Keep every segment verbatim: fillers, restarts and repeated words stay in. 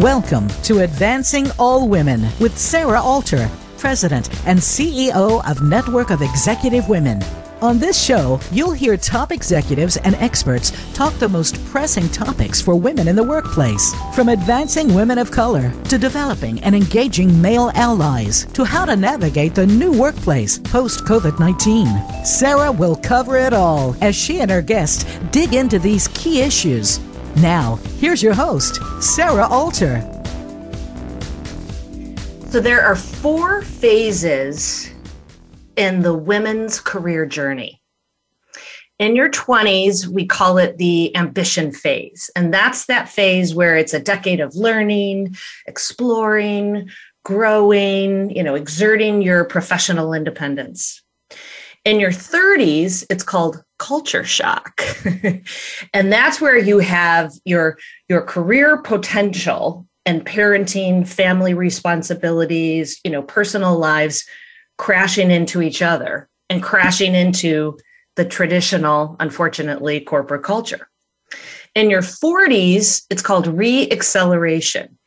Welcome to Advancing All Women with Sara Alter, President and C E O of Network of Executive Women. On this show, you'll hear top executives and experts talk the most pressing topics for women in the workplace, from advancing women of color to developing and engaging male allies to how to navigate the new workplace post-COVID nineteen. Sara will cover it all as she and her guests dig into these key issues. Now, here's your host, Sara Alter. So there are four phases in the women's career journey. In your twenties, we call it the ambition phase. And that's that phase where it's a decade of learning, exploring, growing, you know, exerting your professional independence. In your thirties, it's called culture shock. And that's where you have your, your career potential and parenting, family responsibilities, you know, personal lives crashing into each other and crashing into the traditional, unfortunately, corporate culture. In your forties, it's called re-acceleration.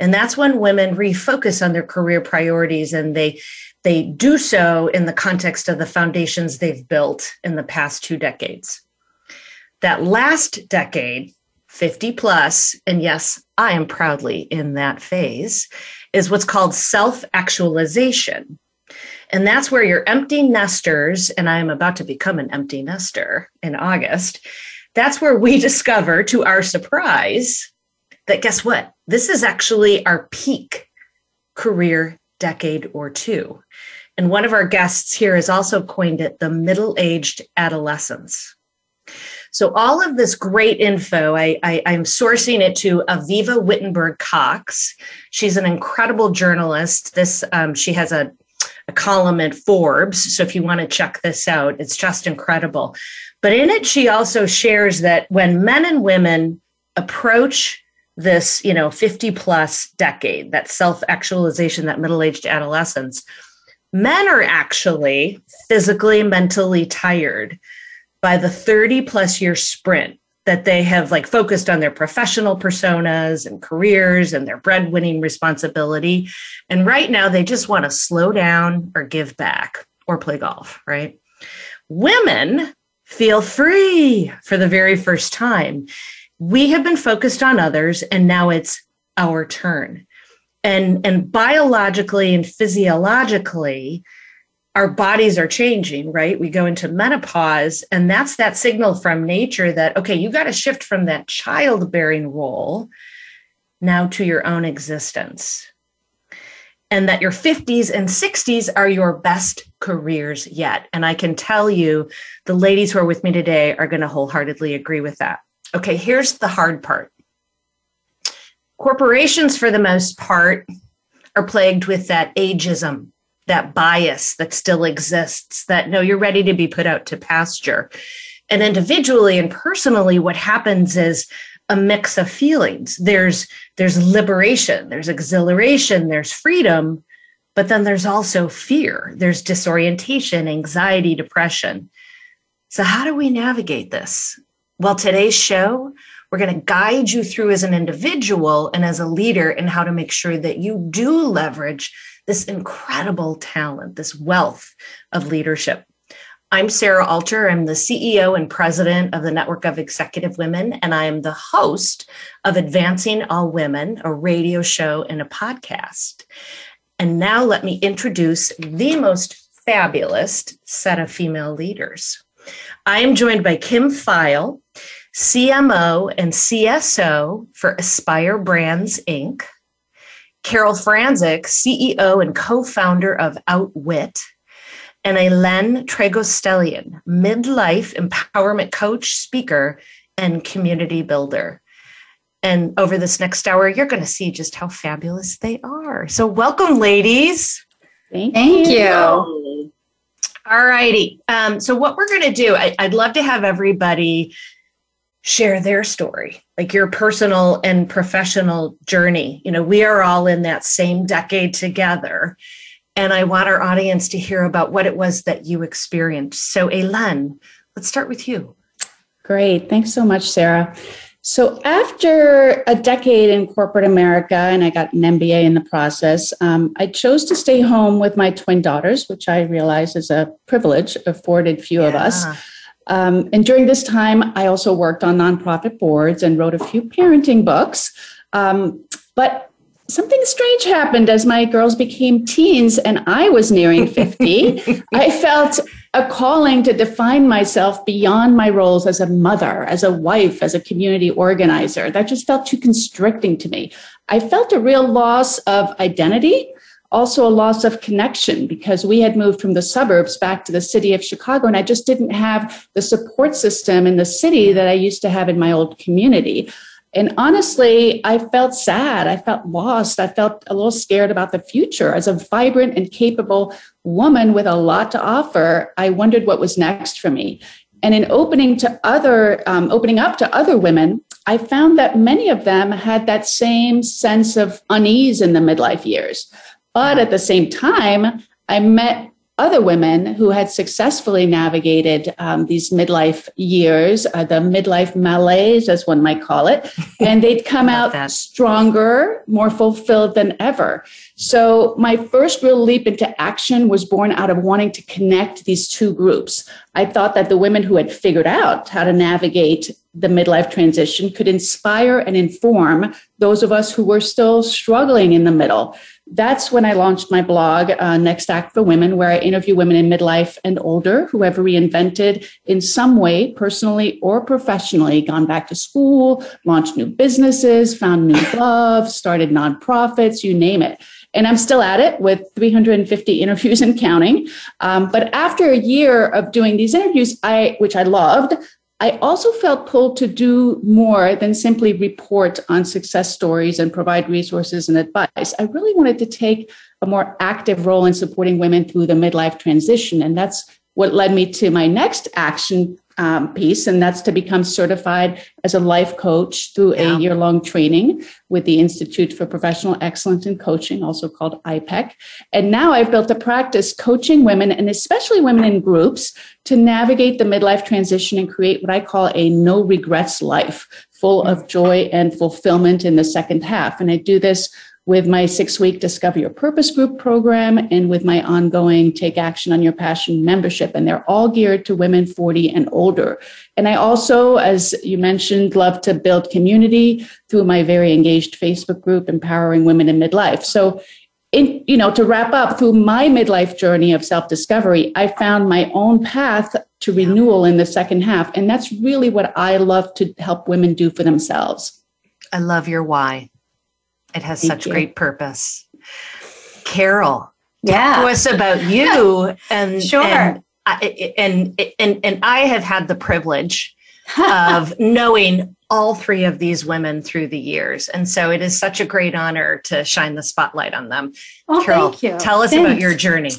And that's when women refocus on their career priorities, and they, they do so in the context of the foundations they've built in the past two decades. That last decade, fifty plus, and yes, I am proudly in that phase, is what's called self-actualization. And that's where your empty nesters, and I am about to become an empty nester in August, that's where we discover, to our surprise, that guess what? This is actually our peak career decade or two. And one of our guests here has also coined it the middle-aged adolescence. So all of this great info, I, I, I'm sourcing it to Aviva Wittenberg-Cox. She's an incredible journalist. This um, she has a a column at Forbes. So if you want to check this out, it's just incredible. But in it, she also shares that when men and women approach this, you know, fifty plus decade, that self-actualization, that middle-aged adolescence, men are actually physically, mentally tired by the thirty plus year sprint that they have like focused on their professional personas and careers and their breadwinning responsibility. And right now they just want to slow down or give back or play golf, right? Women feel free for the very first time. We have been focused on others, and now it's our turn. And, and biologically and physiologically, our bodies are changing, right? We go into menopause, and that's that signal from nature that, okay, you got to shift from that childbearing role now to your own existence. And that your fifties and sixties are your best careers yet. And I can tell you, the ladies who are with me today are going to wholeheartedly agree with that. Okay, here's the hard part. Corporations, for the most part, are plagued with that ageism, that bias that still exists, that no, you're ready to be put out to pasture. And individually and personally, what happens is a mix of feelings. There's, there's liberation, there's exhilaration, there's freedom, but then there's also fear. There's disorientation, anxiety, depression. So how do we navigate this? Well, today's show, we're going to guide you through as an individual and as a leader in how to make sure that you do leverage this incredible talent, this wealth of leadership. I'm Sara Alter. I'm the C E O and president of the Network of Executive Women, and I am the host of Advancing All Women, a radio show and a podcast. And now let me introduce the most fabulous set of female leaders. I am joined by Kim Feil, C M O and C S O for Aspire Brands, Incorporated, Carol Franzik, C E O and co-founder of Outwit, and Elaine Tregostelian, midlife empowerment coach, speaker, and community builder. And over this next hour, you're going to see just how fabulous they are. So welcome, ladies. Thank, Thank you. you. All righty. Um, so what we're going to do, I, I'd love to have everybody share their story, like your personal and professional journey. You know, we are all in that same decade together, and I want our audience to hear about what it was that you experienced. So Elaine, let's start with you. Great. Thanks so much, Sara. So after a decade in corporate America, and I got an M B A in the process, um, I chose to stay home with my twin daughters, which I realize is a privilege afforded few yeah. of us. Um, and during this time, I also worked on nonprofit boards and wrote a few parenting books. Um, but something strange happened as my girls became teens and I was nearing fifty. I felt a calling to define myself beyond my roles as a mother, as a wife, as a community organizer. That just felt too constricting to me. I felt a real loss of identity, also a loss of connection, because we had moved from the suburbs back to the city of Chicago, and I just didn't have the support system in the city that I used to have in my old community. And honestly, I felt sad. I felt lost. I felt a little scared about the future. As a vibrant and capable woman with a lot to offer, I wondered what was next for me. And in opening to other, um, opening up to other women, I found that many of them had that same sense of unease in the midlife years. But at the same time, I met other women who had successfully navigated um, these midlife years, uh, the midlife malaise, as one might call it, and they'd come out that. stronger, more fulfilled than ever. So my first real leap into action was born out of wanting to connect these two groups. I thought that the women who had figured out how to navigate the midlife transition could inspire and inform those of us who were still struggling in the middle. That's when I launched my blog, uh, Next Act for Women, where I interview women in midlife and older who have reinvented in some way, personally or professionally, gone back to school, launched new businesses, found new love, started nonprofits, you name it. And I'm still at it with three hundred fifty interviews and counting. Um, but after a year of doing these interviews, I, which I loved, I also felt pulled to do more than simply report on success stories and provide resources and advice. I really wanted to take a more active role in supporting women through the midlife transition. And that's what led me to my next action um, piece. And that's to become certified as a life coach through yeah. a year-long training with the Institute for Professional Excellence in Coaching, also called I P E C. And now I've built a practice coaching women, and especially women in groups, to navigate the midlife transition and create what I call a no regrets life, full of joy and fulfillment in the second half. And I do this with my six-week Discover Your Purpose group program and with my ongoing Take Action on Your Passion membership. And they're all geared to women forty and older. And I also, as you mentioned, love to build community through my very engaged Facebook group, Empowering Women in Midlife. So In, you know, to wrap up, through my midlife journey of self-discovery, I found my own path to renewal in the second half. And that's really what I love to help women do for themselves. I love your why. It has Thank such you. Great purpose. Carol, yeah. talk to us about you. and, sure. and, and, and, and, and I have had the privilege of knowing all three of these women through the years. And so it is such a great honor to shine the spotlight on them. Oh, Carol, thank you. Tell us Thanks. about your journey.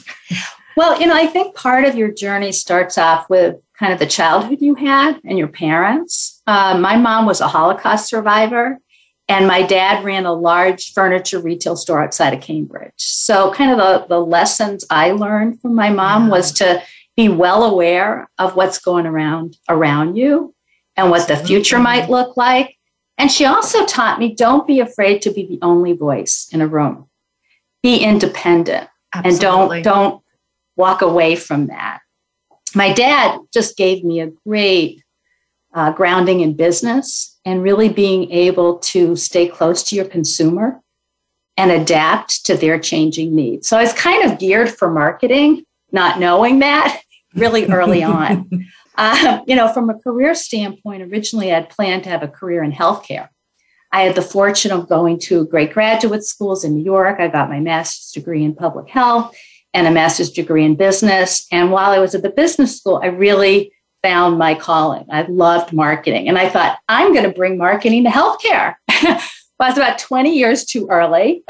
Well, you know, I think part of your journey starts off with kind of the childhood you had and your parents. Uh, my mom was a Holocaust survivor, and my dad ran a large furniture retail store outside of Cambridge. So kind of the, the lessons I learned from my mom yeah. was to be well aware of what's going around around you and what the future might look like. And she also taught me, don't be afraid to be the only voice in a room. Be independent Absolutely. and don't, don't walk away from that. My dad just gave me a great uh, grounding in business and really being able to stay close to your consumer and adapt to their changing needs. So I was kind of geared for marketing, not knowing that really early on. Uh, you know, from a career standpoint, originally I had planned to have a career in healthcare. I had the fortune of going to great graduate schools in New York. I got my master's degree in public health and a master's degree in business. And while I was at the business school, I really found my calling. I loved marketing. And I thought, I'm going to bring marketing to healthcare. Well, I was about twenty years too early.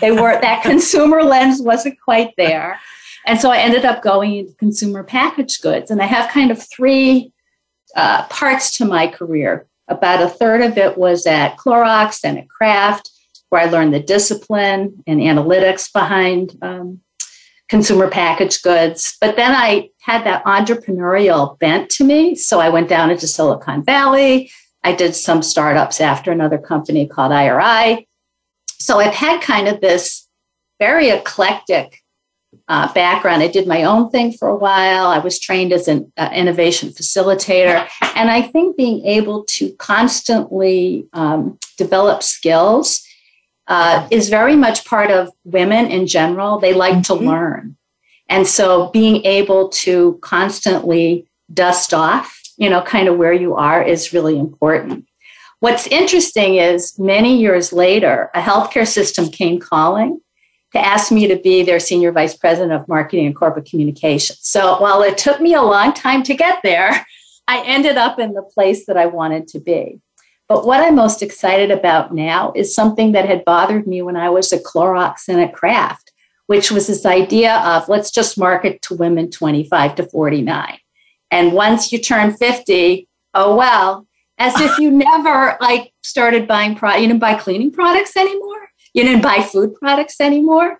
They weren't, that consumer lens wasn't quite there. And so I ended up going into consumer packaged goods. And I have kind of three uh, parts to my career. About a third of it was at Clorox and at Kraft, where I learned the discipline and analytics behind um, consumer packaged goods. But then I had that entrepreneurial bent to me. So I went down into Silicon Valley. I did some startups after another company called I R I. So I've had kind of this very eclectic uh, background. I did my own thing for a while. I was trained as an uh, innovation facilitator. And I think being able to constantly um, develop skills uh, is very much part of women in general. They like mm-hmm. to learn. And so being able to constantly dust off, you know, kind of where you are is really important. What's interesting is many years later, a healthcare system came calling to ask me to be their senior vice president of marketing and corporate communications. So while it took me a long time to get there, I ended up in the place that I wanted to be. But what I'm most excited about now is something that had bothered me when I was at Clorox and at Kraft, which was this idea of let's just market to women twenty-five to forty-nine. And once you turn fifty, oh, well, as if you never like started buying products. You didn't buy cleaning products anymore. You didn't buy food products anymore.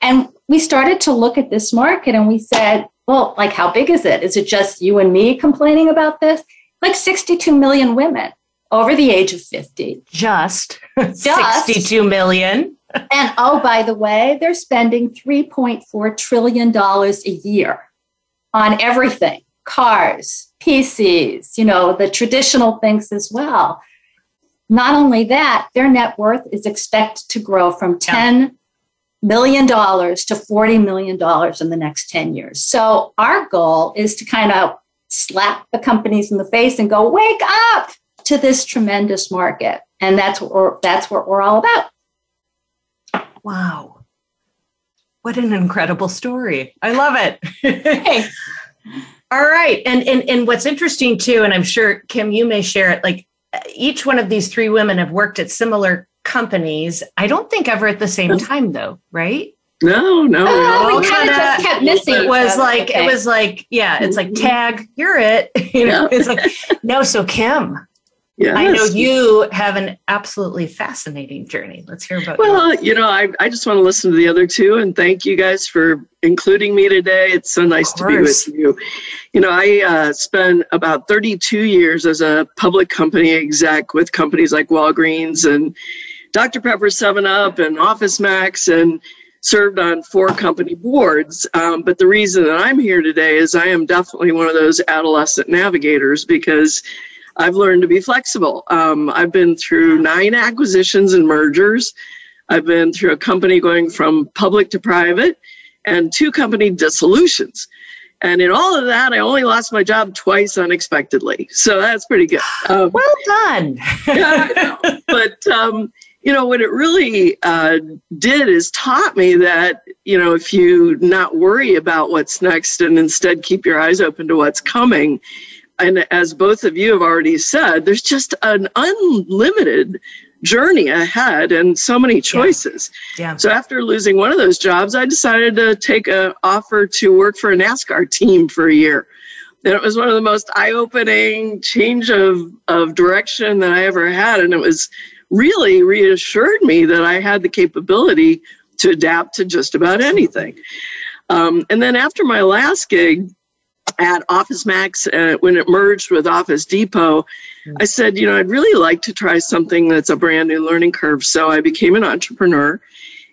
And we started to look at this market and we said, well, like, how big is it? Is it just you and me complaining about this? Like sixty-two million women over the age of fifty. Just, just. sixty-two million. And oh, by the way, they're spending three point four trillion dollars a year on everything, cars, P Cs, you know, the traditional things as well. Not only that, their net worth is expected to grow from ten million dollars to forty million dollars in the next ten years. So our goal is to kind of slap the companies in the face and go, wake up to this tremendous market. And that's what we're, that's what we're all about. Wow. What an incredible story. I love it. Hey. All right. And, and and what's interesting too, and I'm sure, Kim, you may share it, like each one of these three women have worked at similar companies. I don't think ever at the same time though, right? No, no. Oh, no. We kind of just kept missing. It was like, okay. it was like, yeah, it's like tag, you're it. You know, yeah. It's like, no, so Kim. Yes. I know you have an absolutely fascinating journey. Let's hear about it. Well, you, you know, I, I just want to listen to the other two and thank you guys for including me today. It's so nice to be with you. You know, I uh, spent about thirty-two years as a public company exec with companies like Walgreens and Doctor Pepper seven up and OfficeMax, and served on four company boards. Um, but the reason that I'm here today is I am definitely one of those adolescent navigators, because I've learned to be flexible. Um, I've been through nine acquisitions and mergers. I've been through a company going from public to private and two company dissolutions. And in all of that, I only lost my job twice unexpectedly. So that's pretty good. Um, well done. Yeah, I know. But, um, you know, what it really uh, did is taught me that, you know, if you not worry about what's next and instead keep your eyes open to what's coming, and as both of you have already said, there's just an unlimited journey ahead and so many choices. Yeah. Yeah. So after losing one of those jobs, I decided to take an offer to work for a NASCAR team for a year. And it was one of the most eye-opening change of, of direction that I ever had. And it was really reassured me that I had the capability to adapt to just about anything. Um, and then after my last gig, at OfficeMax, uh, when it merged with Office Depot, I said, you know, I'd really like to try something that's a brand new learning curve. So I became an entrepreneur.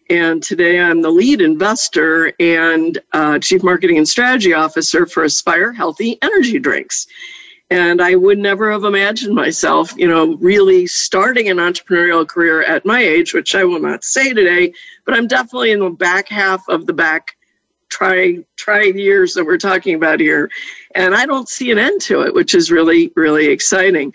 And today I'm the lead investor and uh, chief marketing and strategy officer for Aspire Healthy Energy Drinks. And I would never have imagined myself, you know, really starting an entrepreneurial career at my age, which I will not say today, but I'm definitely in the back half of the back Try, try years that we're talking about here. And I don't see an end to it, which is really, really exciting.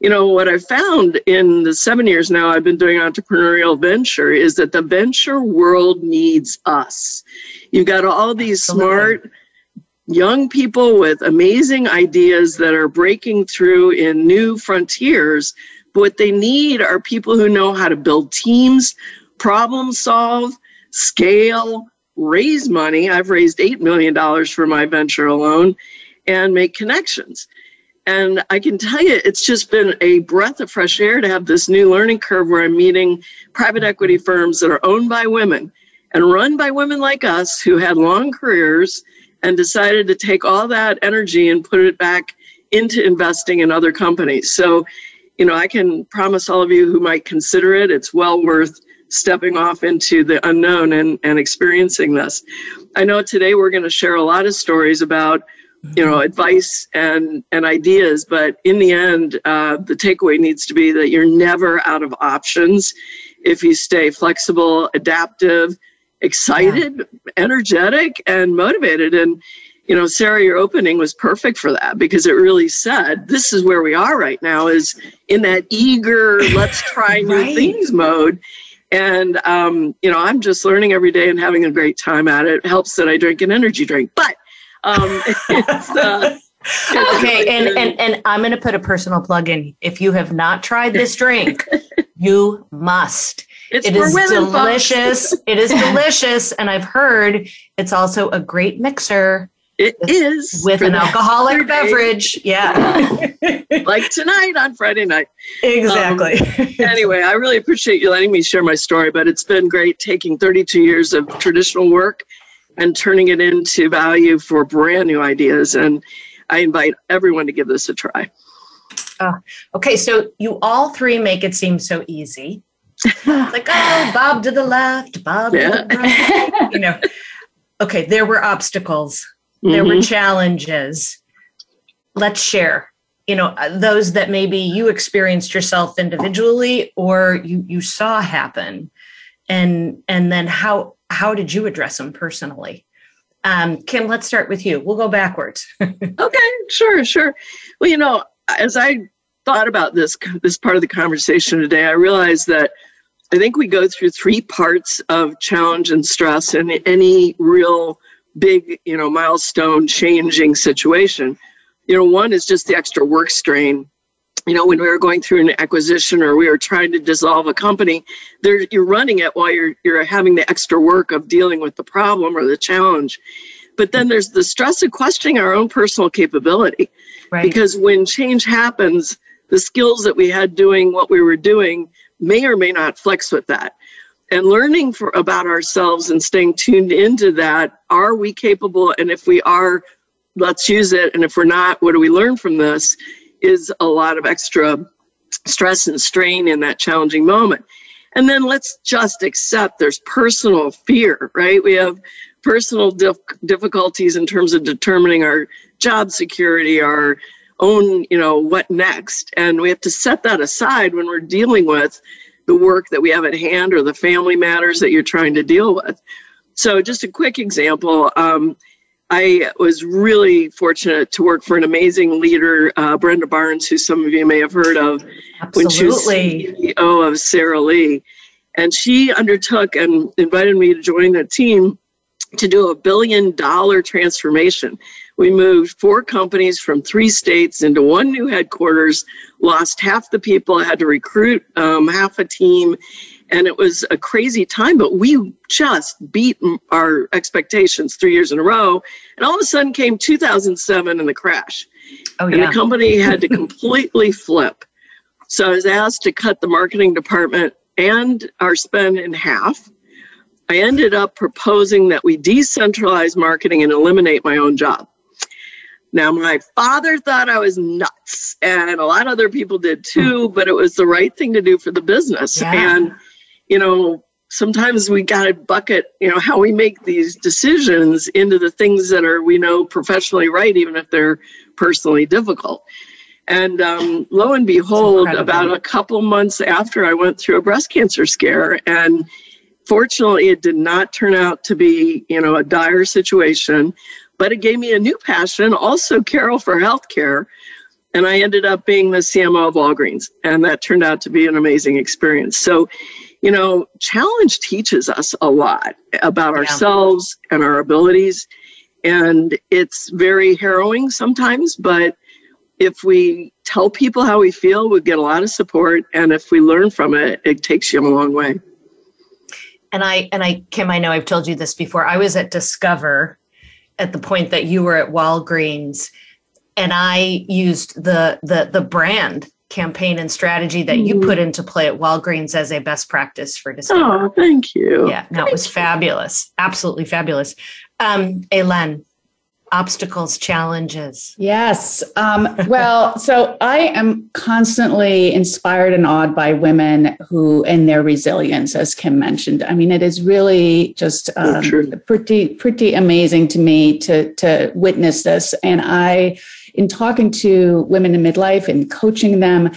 You know, what I found in the seven years now I've been doing entrepreneurial venture is that the venture world needs us. You've got all these smart young people with amazing ideas that are breaking through in new frontiers. But what they need are people who know how to build teams, problem solve, scale, raise money. I've raised eight million dollars for my venture alone, and make connections. And I can tell you, it's just been a breath of fresh air to have this new learning curve where I'm meeting private equity firms that are owned by women and run by women like us who had long careers and decided to take all that energy and put it back into investing in other companies. So you know, I can promise all of you who might consider it, it's well worth stepping off into the unknown and, and experiencing this. I know today we're going to share a lot of stories about, you know, advice and, and ideas, but in the end, uh, the takeaway needs to be that you're never out of options if you stay flexible, adaptive, excited, yeah. energetic, and motivated. And, you know, Sara, your opening was perfect for that, because it really said, this is where we are right now, is in that eager, let's try new right. things mode. And, um, you know, I'm just learning every day and having a great time at it. It helps that I drink an energy drink, but um, it's, uh, it's okay. Really and, and, and I'm going to put a personal plug in. If you have not tried this drink, you must. It's it is delicious. It is delicious. And I've heard it's also a great mixer. It with, is. With an alcoholic beverage. Yeah. Like tonight on Friday night. Exactly. Um, anyway, I really appreciate you letting me share my story, but it's been great taking thirty-two years of traditional work and turning it into value for brand new ideas. And I invite everyone to give this a try. Uh, okay. So you all three make it seem so easy. Like, oh, Bob to the left, Bob yeah. to the right. You know, okay, there were obstacles. There mm-hmm. were challenges. Let's share, you know, those that maybe you experienced yourself individually or you, you saw happen. And and then how how did you address them personally? Um, Kim, let's start with you. We'll go backwards. Okay, sure, sure. Well, you know, as I thought about this, this part of the conversation today, I realized that I think we go through three parts of challenge and stress in any real big, you know, milestone changing situation. You know, one is just the extra work strain. You know, when we were going through an acquisition or we were trying to dissolve a company, there you're running it while you're you're having the extra work of dealing with the problem or the challenge. But then there's the stress of questioning our own personal capability. Right. Because when change happens, the skills that we had doing what we were doing may or may not flex with that. And learning for, about ourselves and staying tuned into that, are we capable? And if we are, let's use it. And if we're not, what do we learn from this? Is a lot of extra stress and strain in that challenging moment. And then let's just accept there's personal fear, right? We have personal dif- difficulties in terms of determining our job security, our own, you know, what next. And we have to set that aside when we're dealing with the work that we have at hand or the family matters that you're trying to deal with. So just a quick example, um, I was really fortunate to work for an amazing leader, uh, Brenda Barnes, who some of you may have heard of. Absolutely. When she was C E O of Sara Lee. And she undertook and invited me to join the team to do a billion dollar transformation. We moved four companies from three states into one new headquarters, lost half the people, had to recruit um, half a team, and it was a crazy time, but we just beat our expectations three years in a row, and all of a sudden came two thousand seven and the crash. Oh, yeah. And the company had to completely flip. So I was asked to cut the marketing department and our spend in half. I ended up proposing that we decentralize marketing and eliminate my own job. Now, my father thought I was nuts, and a lot of other people did too, but it was the right thing to do for the business. Yeah. And, you know, sometimes we got to bucket, you know, how we make these decisions into the things that are, we know, professionally right, even if they're personally difficult. And um, lo and behold, about a couple months after, I went through a breast cancer scare, and fortunately, it did not turn out to be, you know, a dire situation, but it gave me a new passion, also Carol, for healthcare. And I ended up being the C M O of Walgreens. And that turned out to be an amazing experience. So, you know, challenge teaches us a lot about yeah. ourselves and our abilities. And it's very harrowing sometimes, but if we tell people how we feel, we get a lot of support. And if we learn from it, it takes you a long way. And I, and I, Kim, I know I've told you this before. I was at Discover at the point that you were at Walgreens, and I used the, the, the brand campaign and strategy that mm. you put into play at Walgreens as a best practice for Discover. Oh, thank you. Yeah. No, thank it was you. Fabulous. Absolutely fabulous. Um, Alen, obstacles, challenges? Yes. Um, well, so I am constantly inspired and awed by women who, and their resilience, as Kim mentioned. I mean, it is really just um, oh, pretty, pretty amazing to me to, to witness this. And I, in talking to women in midlife and coaching them,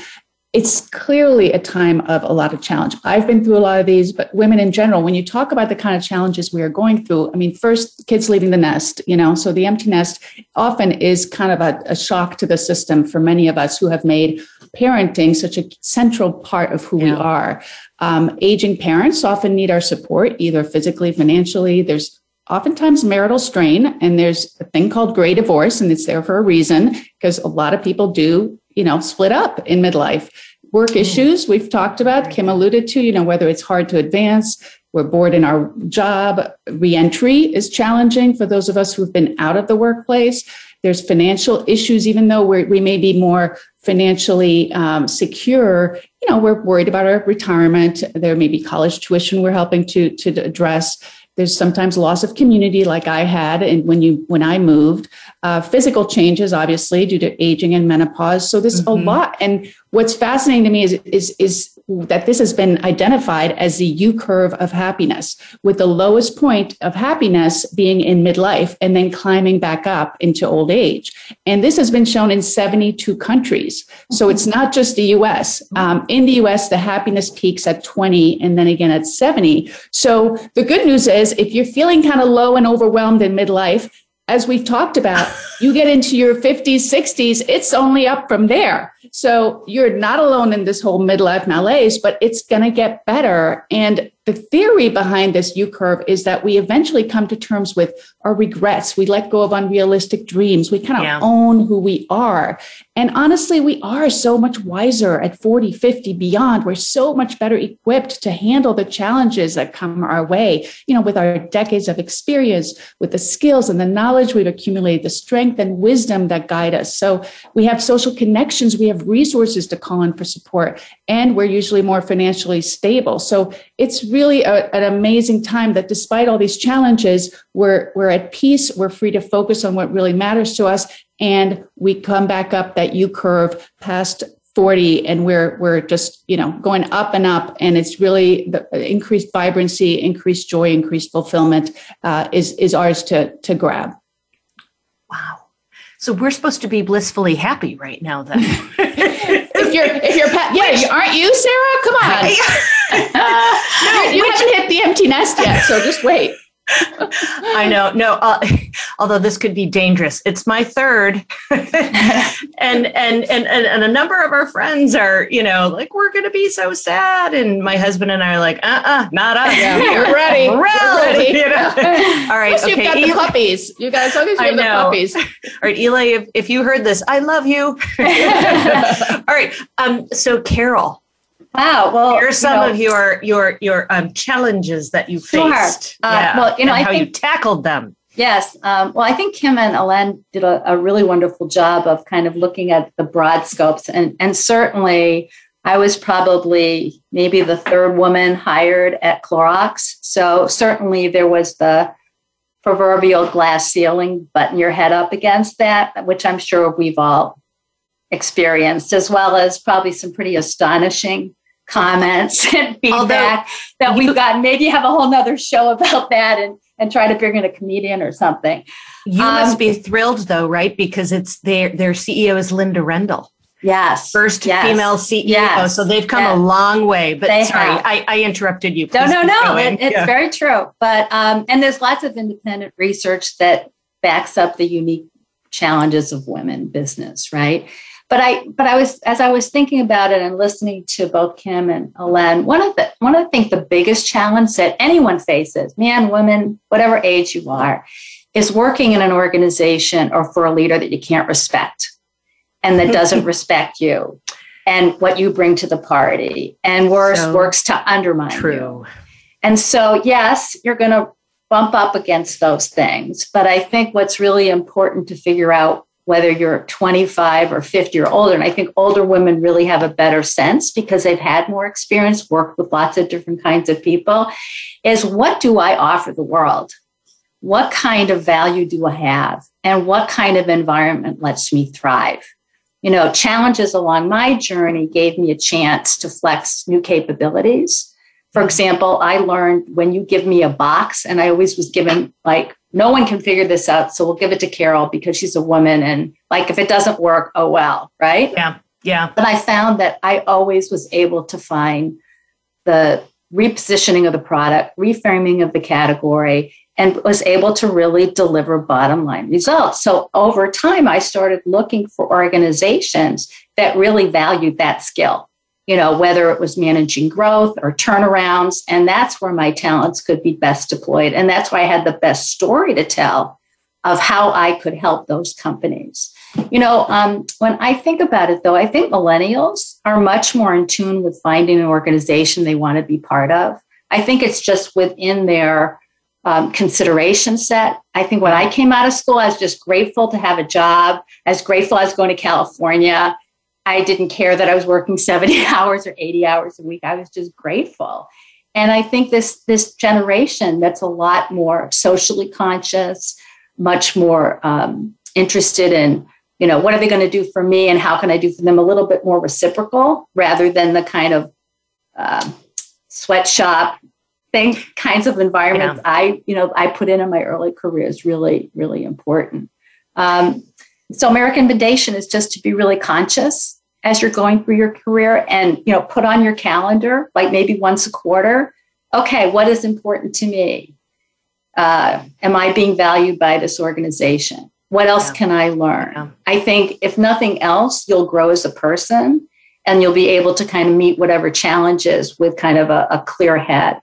it's clearly a time of a lot of challenge. I've been through a lot of these, but women in general, when you talk about the kind of challenges we are going through, I mean, first, kids leaving the nest, you know, so the empty nest often is kind of a, a shock to the system for many of us who have made parenting such a central part of who yeah. we are. Um, aging parents often need our support, either physically, financially. There's oftentimes marital strain, and there's a thing called gray divorce, and it's there for a reason, because a lot of people do, you know, split up in midlife. Work issues we've talked about, Kim alluded to, you know, whether it's hard to advance, we're bored in our job, reentry is challenging for those of us who've been out of the workplace. There's financial issues, even though we're, we may be more financially um, secure, you know, we're worried about our retirement. There may be college tuition we're helping to, to address. There's sometimes loss of community, like I had, and when you when I moved, uh, physical changes, obviously due to aging and menopause. So there's mm-hmm. a lot. And what's fascinating to me is is is that this has been identified as the U curve of happiness, with the lowest point of happiness being in midlife and then climbing back up into old age. And this has been shown in seventy-two countries. So it's not just the U S. Um, in the U S, the happiness peaks at twenty and then again at seventy. So the good news is, if you're feeling kind of low and overwhelmed in midlife, as we've talked about, you get into your fifties, sixties, it's only up from there. So you're not alone in this whole midlife malaise, but it's going to get better. And the theory behind this U-curve is that we eventually come to terms with our regrets. We let go of unrealistic dreams. We kind of yeah. own who we are. And honestly, we are so much wiser at forty, fifty, beyond. We're so much better equipped to handle the challenges that come our way, you know, with our decades of experience, with the skills and the knowledge we've accumulated, the strength and wisdom that guide us. So we have social connections. We have resources to call in for support, and we're usually more financially stable. So it's really a, an amazing time that, despite all these challenges, we're, we're at peace. We're free to focus on what really matters to us. And we come back up that U curve past forty, and we're, we're just, you know, going up and up. And it's really the increased vibrancy, increased joy, increased fulfillment uh, is, is ours to, to grab. Wow. So we're supposed to be blissfully happy right now, then. if you're, if you're, pa- yeah, aren't you, Sara? Come on. uh, no, you which- haven't hit the empty nest yet, so just wait. I know. No, uh, although this could be dangerous. It's my third. and, and, and, and, and a number of our friends are, you know, like, we're going to be so sad. And my husband and I are like, uh-uh, not us. Yeah, we're ready. We're ready. You know? All right. Plus, okay, you've got Eli- the puppies. You guys, as long as you have the puppies. All right, Eli, if, if you heard this, I love you. All right. Um, so Carol. Wow. Well, here are some you know, of your your your um, challenges that you faced. Sure. Uh, yeah. Well, you know, and I how think, you tackled them. Yes. Um, well, I think Kim and Ellen did a, a really wonderful job of kind of looking at the broad scopes, and and certainly I was probably maybe the third woman hired at Clorox, so certainly there was the proverbial glass ceiling, button your head up against that, which I'm sure we've all experienced, as well as probably some pretty astonishing comments and feedback that we've gotten. Maybe have a whole nother show about that and, and try to bring in a comedian or something. You um, must be thrilled though, right? Because it's their their C E O is Linda Rendell. Yes. First yes, female C E O. Yes, so they've come yes. a long way, but they sorry, I, I interrupted you. Please no, no, no. It, it's yeah. very true. But, um, and there's lots of independent research that backs up the unique challenges of women business. Right. But I, but I was, as I was thinking about it and listening to both Kim and Ellen, one of the, one of the, think the biggest challenge that anyone faces, man, woman, whatever age you are, is working in an organization or for a leader that you can't respect and that doesn't respect you and what you bring to the party, and worse, so works to undermine true. you. And so, yes, you're going to bump up against those things. But I think what's really important to figure out, whether you're twenty-five or fifty or older. And I think older women really have a better sense because they've had more experience, worked with lots of different kinds of people, is what do I offer the world? what kind of value do I have and what kind of environment lets me thrive? You know, challenges along my journey gave me a chance to flex new capabilities. For example, I learned when you give me a box, and I always was given like, no one can figure this out, so we'll give it to Carol because she's a woman. And like, if it doesn't work, oh, well, right? Yeah, yeah. But I found that I always was able to find the repositioning of the product, reframing of the category, and was able to really deliver bottom line results. So over time, I started looking for organizations that really valued that skill, you know, whether it was managing growth or turnarounds. And that's where my talents could be best deployed. And that's why I had the best story to tell of how I could help those companies. You know, um, when I think about it, though, I think millennials are much more in tune with finding an organization they want to be part of. I think it's just within their um, consideration set. I think when I came out of school, I was just grateful to have a job, as grateful as going to California. I didn't care that I was working seventy hours or eighty hours a week. I was just grateful. And I think this, this generation that's a lot more socially conscious, much more um, interested in, you know, what are they going to do for me and how can I do for them, a little bit more reciprocal rather than the kind of uh, sweatshop thing, kinds of environments yeah. I, you know, I put in in my early career is really, really important. Um, so my recommendation is just to be really conscious as you're going through your career and, you know, put on your calendar, like maybe once a quarter. Okay, what is important to me? Uh, am I being valued by this organization? What else yeah. can I learn? Yeah. I think if nothing else, you'll grow as a person and you'll be able to kind of meet whatever challenges with kind of a, a clear head.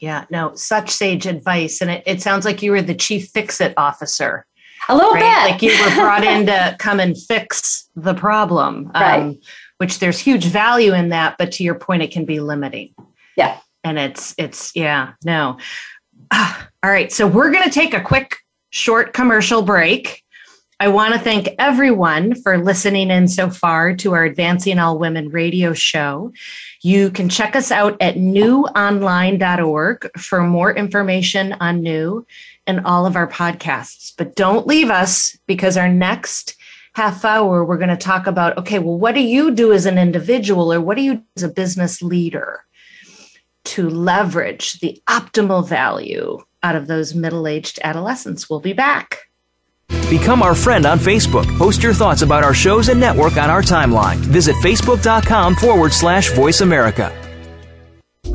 Yeah, no, such sage advice. And it, it sounds like you were the chief fix-it officer. A little right? bit. Like you were brought in to come and fix the problem, right. um, which there's huge value in that. But to your point, it can be limiting. Yeah. And it's, it's yeah, no. Ah, all right. So we're going to take a quick short commercial break. I want to thank everyone for listening in so far to our Advancing All Women radio show. You can check us out at new online dot org for more information on New and all of our podcasts. But don't leave us, because our next half hour, we're going to talk about, okay, well, what do you do as an individual or what do you do as a business leader to leverage the optimal value out of those middle-aged adolescents? We'll be back. Become our friend on Facebook. Post your thoughts about our shows and network on our timeline. Visit facebook.com forward slash Voice America.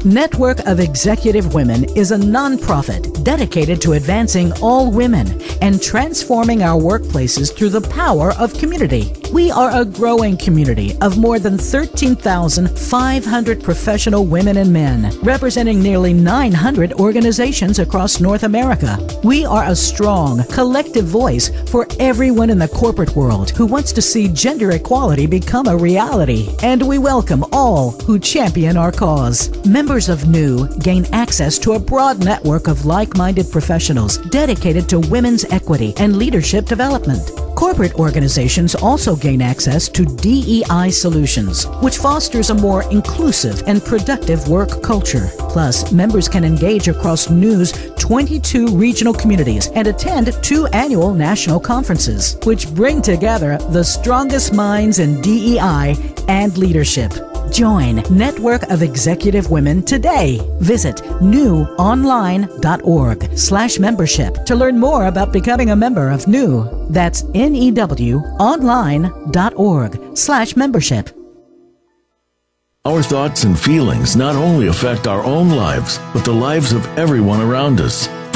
Network of Executive Women is a nonprofit dedicated to advancing all women and transforming our workplaces through the power of community. We are a growing community of more than thirteen thousand five hundred professional women and men, representing nearly nine hundred organizations across North America. We are a strong, collective voice for everyone in the corporate world who wants to see gender equality become a reality, and we welcome all who champion our cause. Members of New gain access to a broad network of like-minded professionals dedicated to women's equity and leadership development. Corporate organizations also gain access to D E I solutions, which fosters a more inclusive and productive work culture. Plus, members can engage across New's twenty-two regional communities and attend two annual national conferences, which bring together the strongest minds in D E I and leadership. Join Network of Executive Women today. Visit newonline.org slash membership to learn more about becoming a member of New. That's N E W online.org slash membership. Our thoughts and feelings not only affect our own lives, but the lives of everyone around us.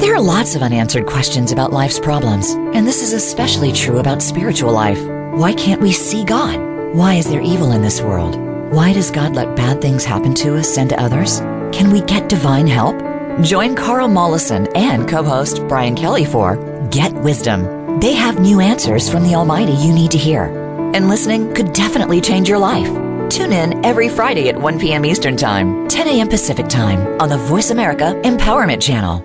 There are lots of unanswered questions about life's problems, and this is especially true about spiritual life. Why can't we see God? Why is there evil in this world? Why does God let bad things happen to us and to others? Can we get divine help? Join Carl Mollison and co-host Brian Kelly for get wisdom. They have new answers from the Almighty you need to hear. And listening could definitely change your life. Tune in every Friday at one p.m. Eastern Time, ten a.m. Pacific Time on the Voice America Empowerment Channel.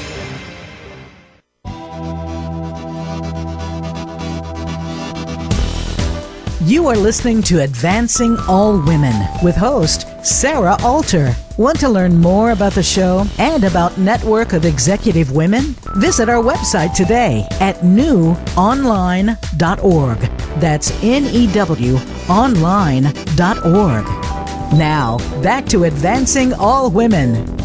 You are listening to Advancing All Women with host Sarah Alter. Want to learn more about the show and about Network of Executive Women? Visit our website today at new online dot org. That's N E W online dot org. Now, back to Advancing All Women.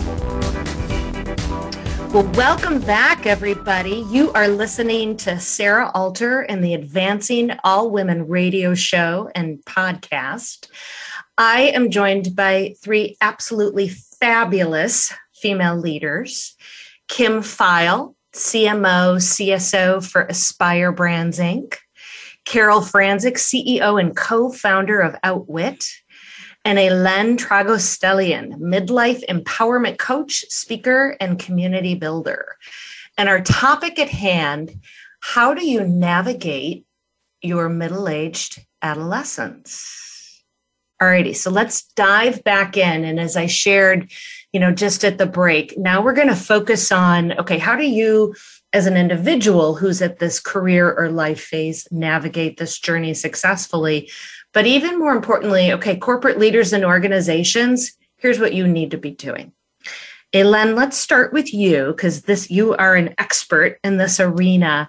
Well, welcome back, everybody. You are listening to Sara Alter and the Advancing All Women radio show and podcast. I am joined by three absolutely fabulous female leaders. Kim File, C M O, C S O for Aspire Brands, Incorporated. Carol Franzik, C E O and co-founder of Outwit. And Elaine Tragostellian, midlife empowerment coach, speaker, and community builder. And our topic at hand, how do you navigate your middle-aged adolescence? All righty, so let's dive back in. And as I shared, you know, just at the break, now we're going to focus on, okay, how do you, as an individual who's at this career or life phase, navigate this journey successfully? But even more importantly, okay, corporate leaders and organizations, here's what you need to be doing. Elaine, let's start with you because this you are an expert in this arena.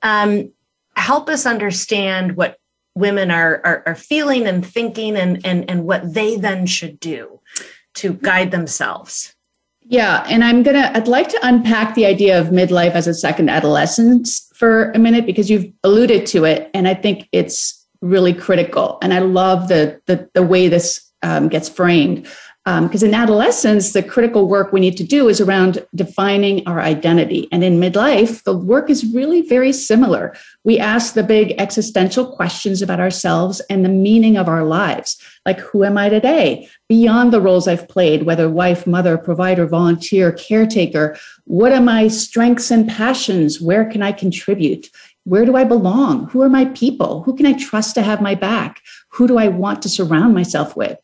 Um, help us understand what women are, are, are feeling and thinking and, and, and what they then should do to guide themselves. Yeah, and I'm gonna, I'd like to unpack the idea of midlife as a second adolescence for a minute because you've alluded to it, and I think it's really critical. And I love the the, the way this um, gets framed. Because um, in adolescence, the critical work we need to do is around defining our identity. And in midlife, the work is really very similar. We ask the big existential questions about ourselves and the meaning of our lives. Like, who am I today? Beyond the roles I've played, whether wife, mother, provider, volunteer, caretaker, what are my strengths and passions? Where can I contribute? Where do I belong? Who are my people? Who can I trust to have my back? Who do I want to surround myself with?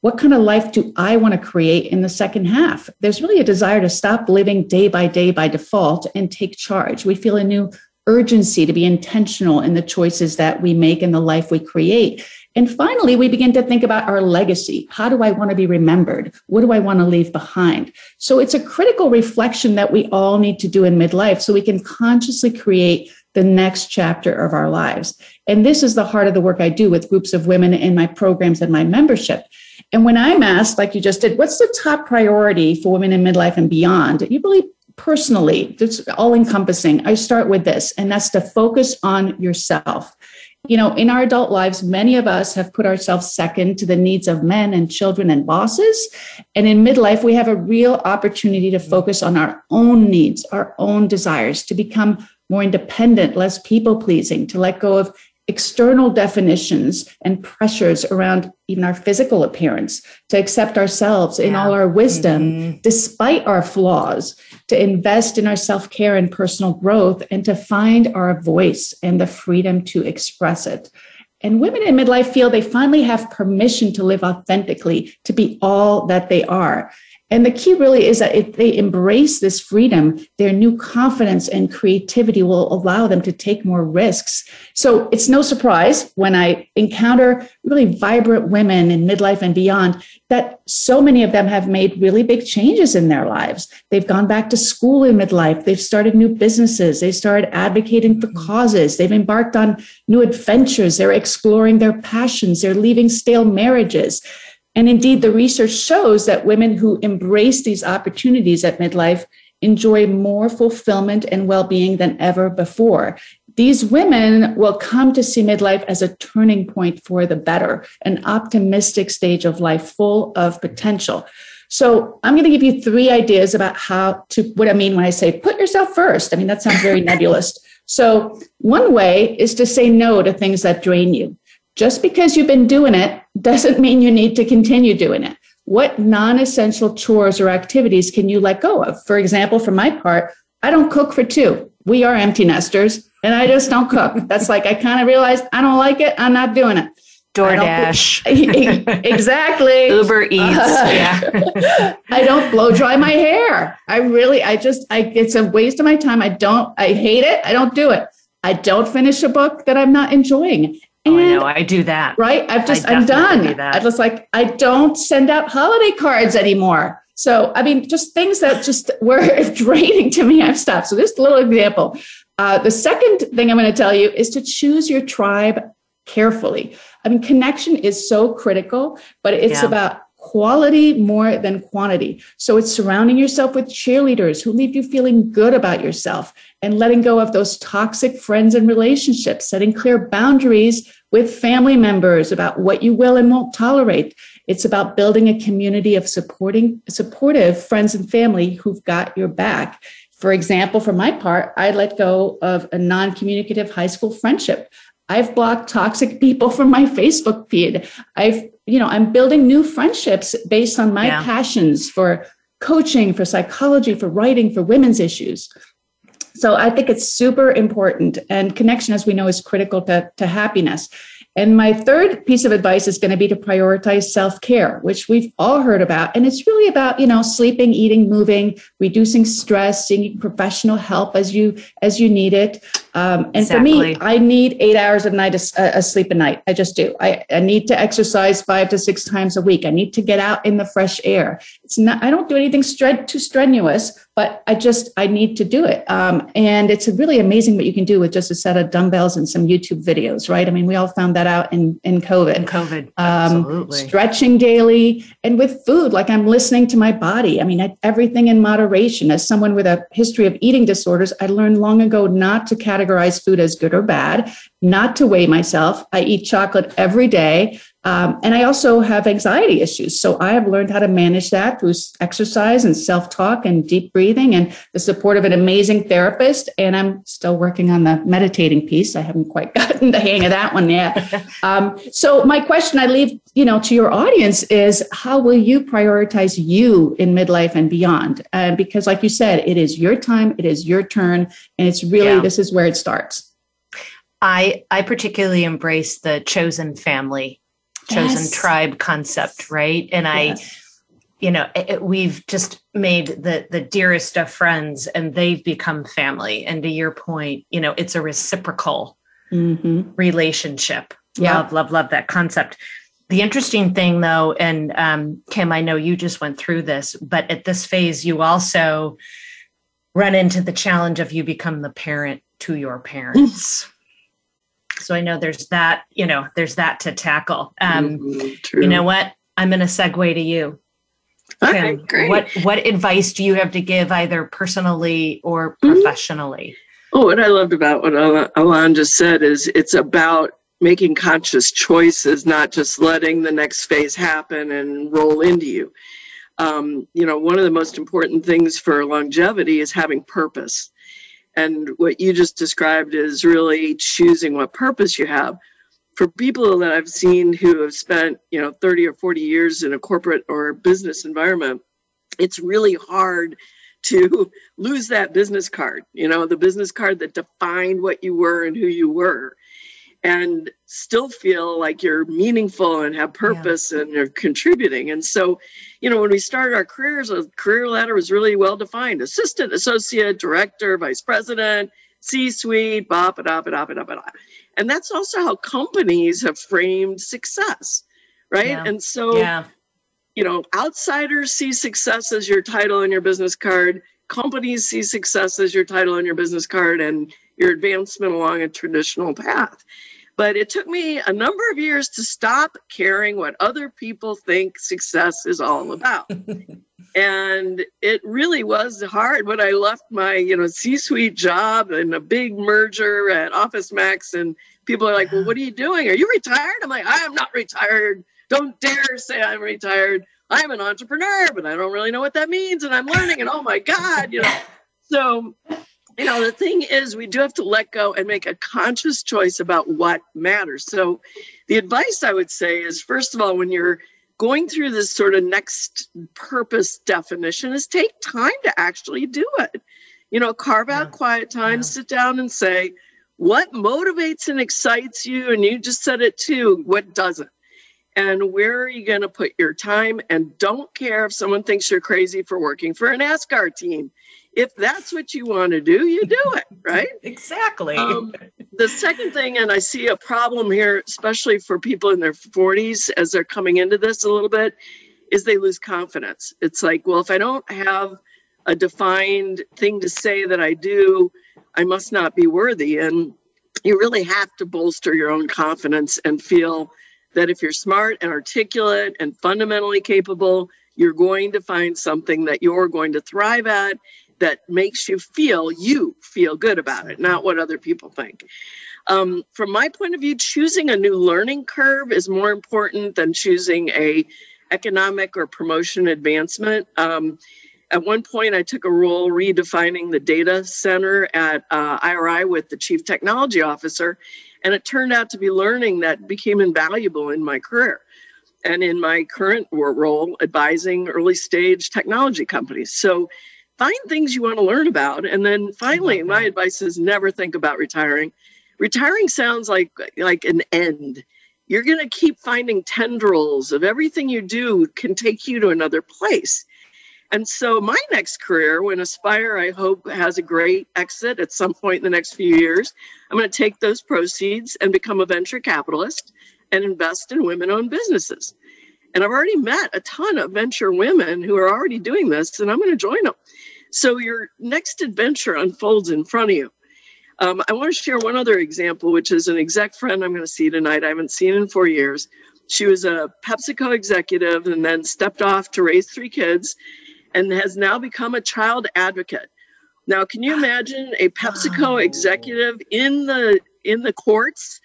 What kind of life do I want to create in the second half? There's really a desire to stop living day by day by default and take charge. We feel a new urgency to be intentional in the choices that we make and the life we create. And finally, we begin to think about our legacy. How do I want to be remembered? What do I want to leave behind? So it's a critical reflection that we all need to do in midlife so we can consciously create the next chapter of our lives. And this is the heart of the work I do with groups of women in my programs and my membership. And when I'm asked, like you just did, what's the top priority for women in midlife and beyond? You really personally, it's all encompassing. I start with this, and that's to focus on yourself. You know, in our adult lives, many of us have put ourselves second to the needs of men and children and bosses. And in midlife, we have a real opportunity to focus on our own needs, our own desires, to become more independent, less people-pleasing, to let go of external definitions and pressures around even our physical appearance, to accept ourselves yeah. in all our wisdom, mm-hmm. despite our flaws, to invest in our self-care and personal growth, and to find our voice and the freedom to express it. And women in midlife feel they finally have permission to live authentically, to be all that they are. And the key really is that if they embrace this freedom, their new confidence and creativity will allow them to take more risks. So it's no surprise when I encounter really vibrant women in midlife and beyond that so many of them have made really big changes in their lives. They've gone back to school in midlife. They've started new businesses. They started advocating for causes. They've embarked on new adventures. They're exploring their passions. They're leaving stale marriages. And indeed, the research shows that women who embrace these opportunities at midlife enjoy more fulfillment and well-being than ever before. These women will come to see midlife as a turning point for the better, an optimistic stage of life full of potential. So I'm going to give you three ideas about how to, what I mean when I say put yourself first. I mean, that sounds very nebulous. So one way is to say no to things that drain you. Just because you've been doing it doesn't mean you need to continue doing it. What non-essential chores or activities can you let go of? For example, for my part, I don't cook for two. We are empty nesters, and I just don't cook. That's like, I kind of realized I don't like it. I'm not doing it. DoorDash. Exactly. Uber Eats. Uh, yeah. I don't blow dry my hair. I really, I just, I, it's a waste of my time. I don't, I hate it. I don't do it. I don't finish a book that I'm not enjoying. And, oh, I know. I do that. Right. I've just, I'm done. Do I just like, I don't send out holiday cards anymore. So, I mean, just things that just were draining to me, I've stopped. So just a little example. Uh, the second thing I'm going to tell you is to choose your tribe carefully. I mean, connection is so critical, but it's yeah. about quality more than quantity. So it's surrounding yourself with cheerleaders who leave you feeling good about yourself and letting go of those toxic friends and relationships, setting clear boundaries with family members about what you will and won't tolerate. It's about building a community of supporting, supportive friends and family who've got your back. For example, for my part, I let go of a non-communicative high school friendship. I've blocked toxic people from my Facebook feed. I've, you know, I'm building new friendships based on my yeah. passions for coaching, for psychology, for writing, for women's issues. So I think it's super important, and connection, as we know, is critical to, to happiness. And my third piece of advice is going to be to prioritize self-care, which we've all heard about. And it's really about, you know, sleeping, eating, moving, reducing stress, seeking professional help as you as you need it. Um, and exactly. for me, I need eight hours of night uh, of sleep a night. I just do. I, I need to exercise five to six times a week. I need to get out in the fresh air. It's not. I don't do anything str- too strenuous, but I just I need to do it. Um, and it's really amazing what you can do with just a set of dumbbells and some YouTube videos, right? I mean, we all found that out in, in COVID. In COVID, absolutely. Um, stretching daily, and with food, like I'm listening to my body. I mean, I, everything in moderation. As someone with a history of eating disorders, I learned long ago not to categorize food as good or bad, not to weigh myself. I eat chocolate every day. Um, and I also have anxiety issues. So I have learned how to manage that through exercise and self-talk and deep breathing and the support of an amazing therapist. And I'm still working on the meditating piece. I haven't quite gotten the hang of that one yet. Um, so my question I leave, you know, to your audience is, how will you prioritize you in midlife and beyond? Uh, because like you said, it is your time, it is your turn, and it's really, yeah. this is where it starts. I, I particularly embrace the chosen family, chosen yes. tribe concept, right? And yes. I, you know, it, we've just made the the dearest of friends, and they've become family. And to your point, you know, it's a reciprocal mm-hmm. relationship. Yeah. Love, love, love that concept. The interesting thing, though, and um, Kim, I know you just went through this, but at this phase, you also run into the challenge of you become the parent to your parents. So I know there's that, you know, there's that to tackle. Um, mm-hmm, you know what? I'm going to segue to you. Okay, Kim, great. What, what advice do you have to give either personally or professionally? Mm-hmm. Oh, what I loved about what Alon just said is it's about making conscious choices, not just letting the next phase happen and roll into you. Um, you know, one of the most important things for longevity is having purpose. And what you just described is really choosing what purpose you have. For people that I've seen who have spent, you know, thirty or forty years in a corporate or business environment, it's really hard to lose that business card, you know, the business card that defined what you were and who you were, and still feel like you're meaningful and have purpose yeah. and you're contributing. And so, you know, when we started our careers, our career ladder was really well-defined. Assistant, associate, director, vice president, C-suite, bop, bop, bop, bop, bop, bop. And that's also how companies have framed success, right? Yeah. And so, yeah. you know, outsiders see success as your title and your business card. Companies see success as your title and your business card and your advancement along a traditional path. But it took me a number of years to stop caring what other people think success is all about. And it really was hard when I left my, you know, C-suite job and a big merger at OfficeMax, and people are like, well, what are you doing? Are you retired? I'm like, I am not retired. Don't dare say I'm retired. I'm an entrepreneur, but I don't really know what that means. And I'm learning, and oh my God, you know. So, you know, the thing is, we do have to let go and make a conscious choice about what matters. So the advice I would say is, first of all, when you're going through this sort of next purpose definition, is take time to actually do it. You know, carve out yeah. quiet time, yeah. sit down and say, what motivates and excites you? And you just said it too, what doesn't? And where are you going to put your time? And don't care if someone thinks you're crazy for working for an NASCAR team. If that's what you want to do, you do it, right? Exactly. Um, the second thing, and I see a problem here, especially for people in their forties as they're coming into this a little bit, is they lose confidence. It's like, well, if I don't have a defined thing to say that I do, I must not be worthy. And you really have to bolster your own confidence and feel that if you're smart and articulate and fundamentally capable, you're going to find something that you're going to thrive at that makes you feel, you feel good about it, not what other people think. Um, from my point of view, choosing a new learning curve is more important than choosing a economic or promotion advancement. Um, at one point, I took a role redefining the data center at uh, I R I with the chief technology officer. And it turned out to be learning that became invaluable in my career and in my current role advising early stage technology companies. So find things you want to learn about. And then finally, my advice is never think about retiring. Retiring sounds like, like an end. You're going to keep finding tendrils of everything you do can take you to another place. And so my next career, when Aspire, I hope, has a great exit at some point in the next few years, I'm going to take those proceeds and become a venture capitalist and invest in women-owned businesses. And I've already met a ton of venture women who are already doing this, and I'm going to join them. So your next adventure unfolds in front of you. Um, I want to share one other example, which is an exec friend I'm going to see tonight. I haven't seen in four years. She was a PepsiCo executive and then stepped off to raise three kids, and has now become a child advocate. Now, can you imagine a PepsiCo oh. executive in the in the courts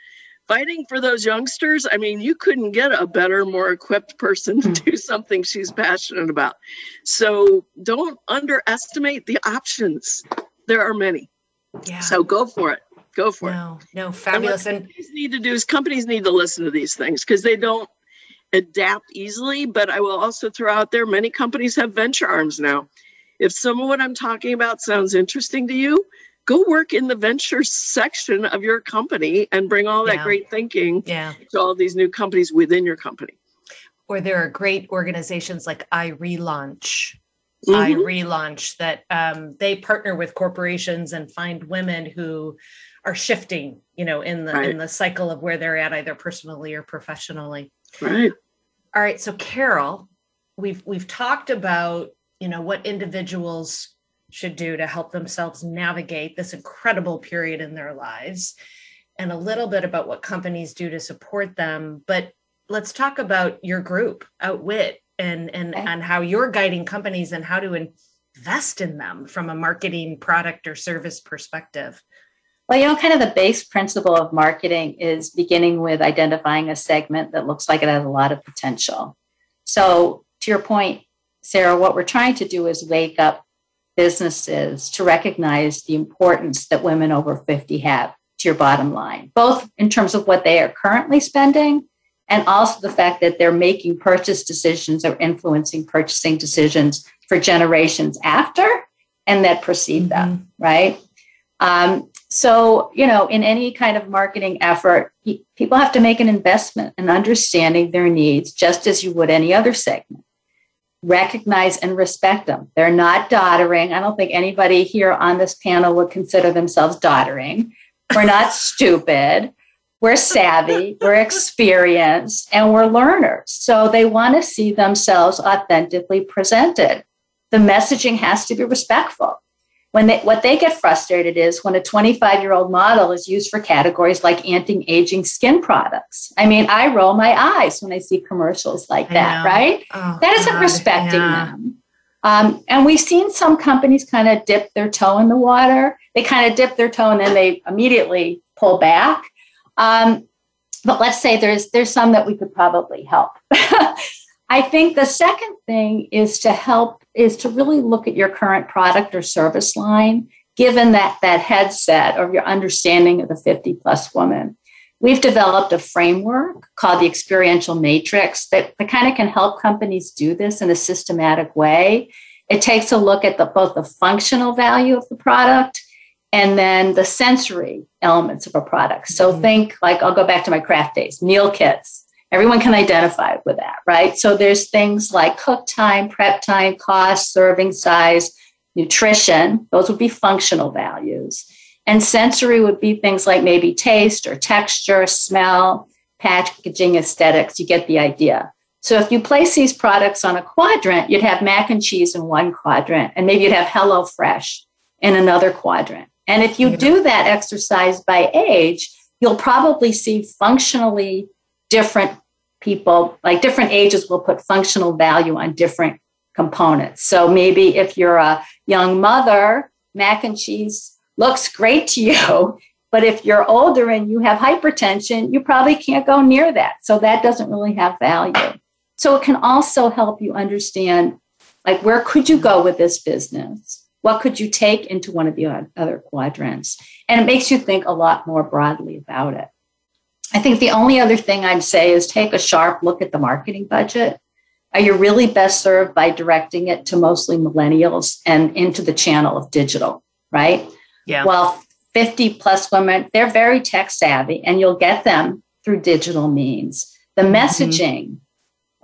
fighting for those youngsters? I mean, you couldn't get a better, more equipped person to do something she's passionate about. So don't underestimate the options. There are many. Yeah. So go for it. Go for no, it. No, no, fabulous. And what companies need to do is companies need to listen to these things because they don't adapt easily, but I will also throw out there, many companies have venture arms now. If some of what I'm talking about sounds interesting to you, go work in the venture section of your company and bring all that yeah. great thinking yeah. to all these new companies within your company. Or there are great organizations like iRelaunch. Mm-hmm. iRelaunch that um, they partner with corporations and find women who are shifting, you know, in the right. in the cycle of where they're at, either personally or professionally. Right. All right. So Carol, we've, we've talked about, you know, what individuals should do to help themselves navigate this incredible period in their lives and a little bit about what companies do to support them, but let's talk about your group Outwit and, and, okay. and how you're guiding companies and how to invest in them from a marketing, product or service perspective. Well, you know, kind of the base principle of marketing is beginning with identifying a segment that looks like it has a lot of potential. So to your point, Sara, what we're trying to do is wake up businesses to recognize the importance that women over fifty have to your bottom line, both in terms of what they are currently spending and also the fact that they're making purchase decisions or influencing purchasing decisions for generations after and that precede mm-hmm. them, right? Um, So, you know, in any kind of marketing effort, people have to make an investment in understanding their needs, just as you would any other segment. Recognize and respect them. They're not doddering. I don't think anybody here on this panel would consider themselves doddering. We're not stupid. We're savvy. We're experienced. And we're learners. So they want to see themselves authentically presented. The messaging has to be respectful. When they, what they get frustrated is when a twenty-five-year-old model is used for categories like anti-aging skin products. I mean, I roll my eyes when I see commercials like that, right? Oh, that isn't God, respecting yeah. them. Um, and we've seen some companies kind of dip their toe in the water. They kind of dip their toe and then they immediately pull back. Um, but let's say there's there's some that we could probably help. I think the second thing is to help is to really look at your current product or service line, given that that headset or your understanding of the fifty plus woman. We've developed a framework called the Experiential Matrix that, that kind of can help companies do this in a systematic way. It takes a look at the, both the functional value of the product and then the sensory elements of a product. So mm-hmm. think like, I'll go back to my Kraft days, meal kits. Everyone can identify with that, right? So there's things like cook time, prep time, cost, serving size, nutrition. Those would be functional values. And sensory would be things like maybe taste or texture, smell, packaging, aesthetics. You get the idea. So if you place these products on a quadrant, you'd have mac and cheese in one quadrant, and maybe you'd have Hello Fresh in another quadrant. And if you yeah. do that exercise by age, you'll probably see functionally different people, like different ages will put functional value on different components. So maybe if you're a young mother, mac and cheese looks great to you, but if you're older and you have hypertension, you probably can't go near that. So that doesn't really have value. So it can also help you understand, like, where could you go with this business? What could you take into one of the other quadrants? And it makes you think a lot more broadly about it. I think the only other thing I'd say is take a sharp look at the marketing budget. Are you really best served by directing it to mostly millennials and into the channel of digital, right? Yeah. Well, fifty plus women, they're very tech savvy, and you'll get them through digital means. The messaging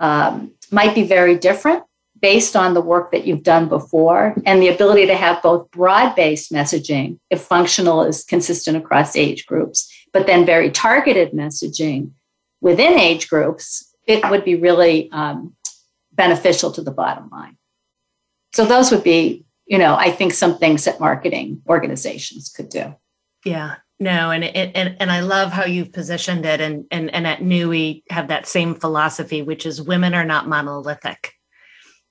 mm-hmm. um, might be very different based on the work that you've done before, and the ability to have both broad-based messaging, if functional is consistent across age groups, but then very targeted messaging within age groups, it would be really um, beneficial to the bottom line. So those would be, you know, I think some things that marketing organizations could do. Yeah, no. And it, and, and I love how you've positioned it. And, and, and at N U we have that same philosophy, which is women are not monolithic,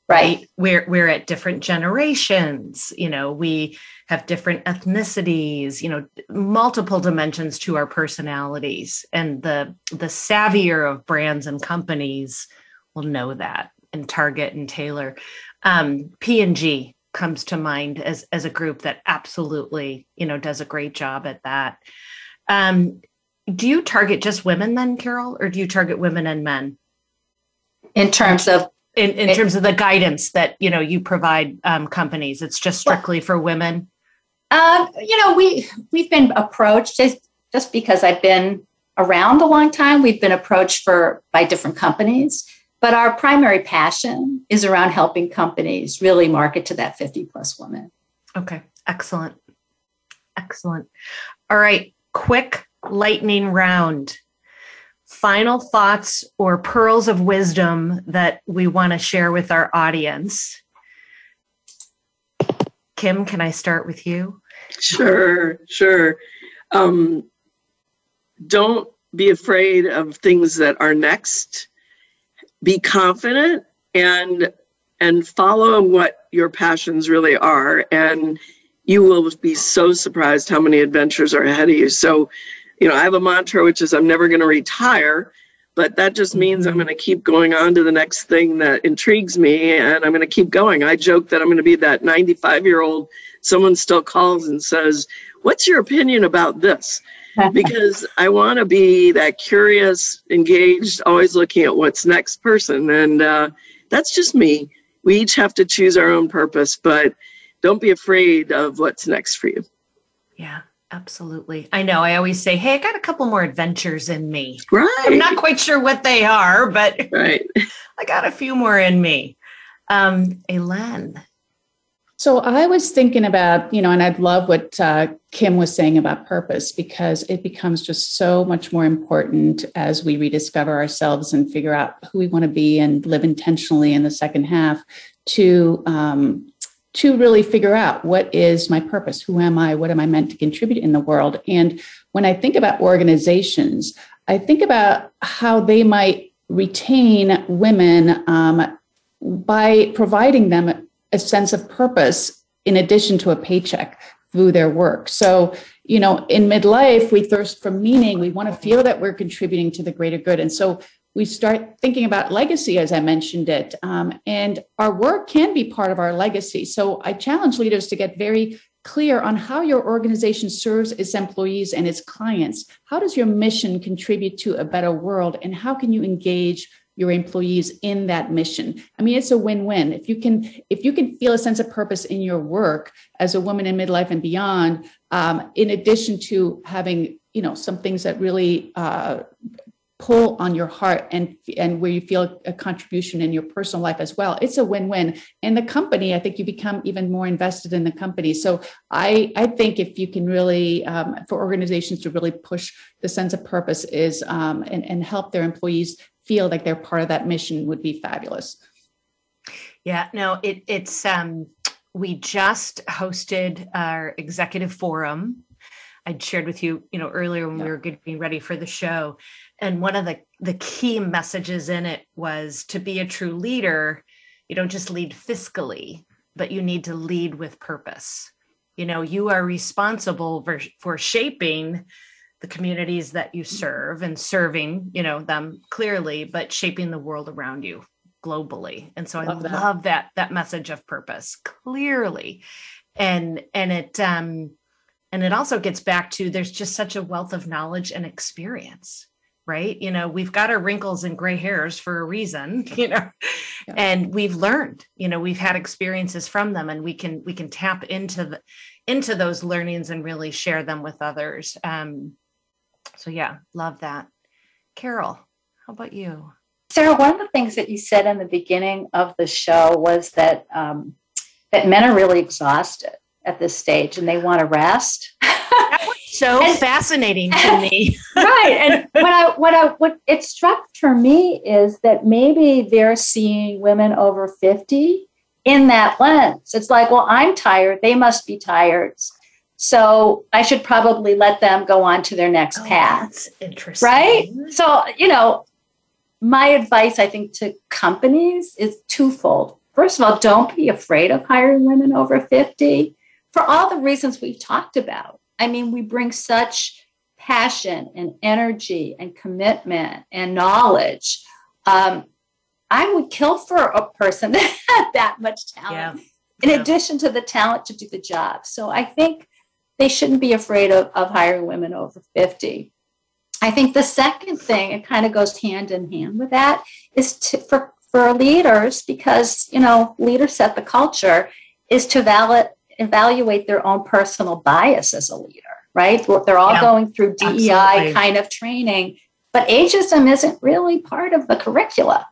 right? right? We're, we're at different generations. You know, we have different ethnicities, you know, multiple dimensions to our personalities, and the, the savvier of brands and companies will know that and target and tailor. um, P and G comes to mind as, as a group that absolutely, you know, does a great job at that. Um, do you target just women then, Carol, or do you target women and men? In terms of? In, in it, terms of the guidance that, you know, you provide um, companies, it's just strictly well, for women? Uh, you know, we, we've been approached, just, just because I've been around a long time, we've been approached for by different companies. But our primary passion is around helping companies really market to that fifty plus woman. Okay. Excellent. Excellent. All right. Quick lightning round. Final thoughts or pearls of wisdom that we want to share with our audience. Kim, can I start with you? Sure. Sure. Um, don't be afraid of things that are next. Be confident and and follow what your passions really are, and you will be so surprised how many adventures are ahead of you. So, you know, I have a mantra, which is I'm never going to retire, but that just means I'm going to keep going on to the next thing that intrigues me, and I'm going to keep going. I joke that I'm going to be that ninety-five-year-old someone still calls and says, "What's your opinion about this?" Because I want to be that curious, engaged, always looking at what's next person. And uh, that's just me. We each have to choose our own purpose, but don't be afraid of what's next for you. Yeah, absolutely. I know. I always say, hey, I got a couple more adventures in me. Right. I'm not quite sure what they are, but right. I got a few more in me. Um, Elaine. So I was thinking about, you know, and I'd love what uh, Kim was saying about purpose, because it becomes just so much more important as we rediscover ourselves and figure out who we want to be and live intentionally in the second half to um, to really figure out what is my purpose? Who am I? What am I meant to contribute in the world? And when I think about organizations, I think about how they might retain women um, by providing them a sense of purpose in addition to a paycheck through their work. So, you know, in midlife, we thirst for meaning. We want to feel that we're contributing to the greater good. And so we start thinking about legacy, as I mentioned it. Um, and our work can be part of our legacy. So I challenge leaders to get very clear on how your organization serves its employees and its clients. How does your mission contribute to a better world? And how can you engage your employees in that mission? I mean, it's a win-win. If you can, if you can feel a sense of purpose in your work as a woman in midlife and beyond, um, in addition to having, you know, some things that really uh, pull on your heart and and where you feel a contribution in your personal life as well, it's a win-win. And the company, I think you become even more invested in the company. So I I think if you can really, um, for organizations to really push the sense of purpose is um, and and help their employees feel like they're part of that mission would be fabulous. Yeah, no, it, it's, um, we just hosted our executive forum. I'd shared with you, you know, earlier when yeah. we were getting ready for the show. And one of the, the key messages in it was, to be a true leader, you don't just lead fiscally, but you need to lead with purpose. You know, you are responsible for, for shaping the communities that you serve and serving, you know, them clearly, but shaping the world around you globally. And so I love that, love that, that message of purpose clearly. And, and it, um, and it also gets back to, there's just such a wealth of knowledge and experience, right? You know, we've got our wrinkles and gray hairs for a reason, you know, yeah. and we've learned, you know, we've had experiences from them, and we can, we can tap into the, into those learnings and really share them with others. Um, So yeah, love that. Carol, how about you? Sara, one of the things that you said in the beginning of the show was that um, that men are really exhausted at this stage and they want to rest. That was so and, fascinating to me. Right. And what I what I what it struck for me is that maybe they're seeing women over fifty in that lens. It's like, well, I'm tired, they must be tired. So I should probably let them go on to their next oh, path. That's interesting. Right? So, you know, my advice, I think, to companies is twofold. First of all, don't be afraid of hiring women over fifty for all the reasons we've talked about. I mean, we bring such passion and energy and commitment and knowledge. Um, I would kill for a person that had that much talent, yeah. in yeah. addition to the talent to do the job. So I think they shouldn't be afraid of, of hiring women over fifty. I think the second thing, it kind of goes hand in hand with that, is to, for, for leaders, because, you know, leaders set the culture, is to valid, evaluate their own personal bias as a leader, right? They're all yeah, going through D E I absolutely. Kind of training, but ageism isn't really part of the curricula.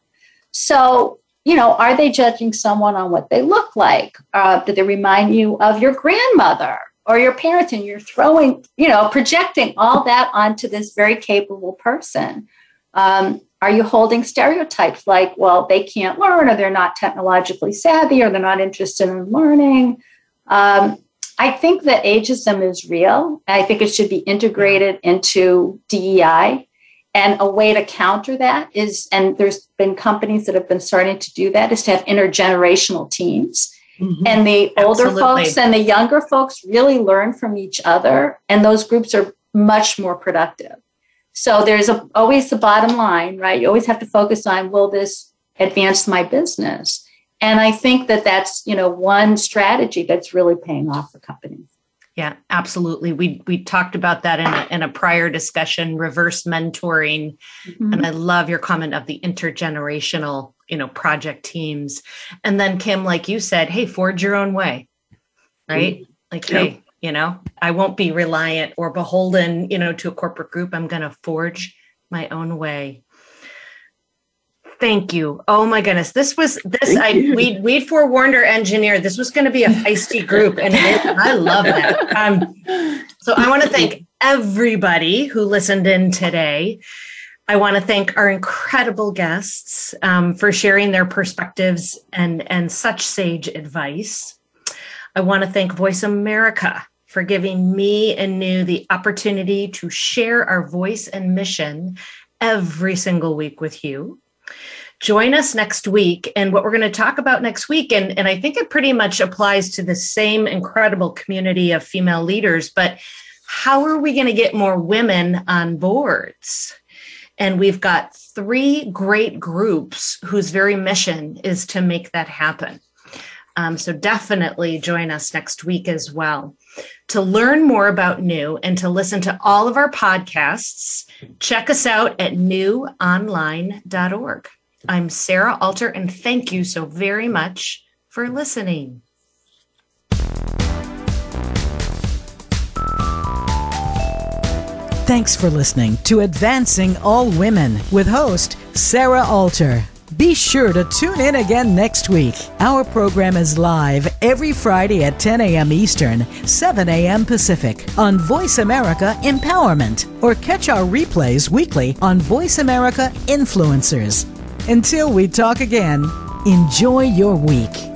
So, you know, are they judging someone on what they look like? Uh, do they remind you of your grandmother or your parents? And you're throwing, you know, projecting all that onto this very capable person. Um, are you holding stereotypes like, well, they can't learn, or they're not technologically savvy, or they're not interested in learning? Um, I think that ageism is real. I think it should be integrated into D E I. And a way to counter that is, and there's been companies that have been starting to do that, is to have intergenerational teams. Mm-hmm. And the older Absolutely. Folks and the younger folks really learn from each other. And those groups are much more productive. So there's a, always the bottom line, right? You always have to focus on, will this advance my business? And I think that that's, you know, one strategy that's really paying off for companies. Yeah, absolutely. We we talked about that in a, in a prior discussion, reverse mentoring. Mm-hmm. And I love your comment of the intergenerational, you know, project teams. And then Kim, like you said, hey, forge your own way, right? Mm-hmm. Like, yep. hey, you know, I won't be reliant or beholden, you know, to a corporate group. I'm going to forge my own way. Thank you. Oh my goodness. This was this I we we forewarned our engineer. This was going to be a feisty group, and it, I love that. Um, so I want to thank everybody who listened in today. I want to thank our incredible guests um, for sharing their perspectives and and such sage advice. I want to thank Voice America for giving me and New the opportunity to share our voice and mission every single week with you. Join us next week. And what we're going to talk about next week, and, and I think it pretty much applies to the same incredible community of female leaders, but how are we going to get more women on boards? And we've got three great groups whose very mission is to make that happen. Um, so definitely join us next week as well. To learn more about New and to listen to all of our podcasts, check us out at new online dot org. I'm Sara Alter, and thank you so very much for listening. Thanks for listening to Advancing All Women with host Sara Alter. Be sure to tune in again next week. Our program is live every Friday at ten a.m. Eastern, seven a.m. Pacific on Voice America Empowerment, or catch our replays weekly on Voice America Influencers. Until we talk again, enjoy your week.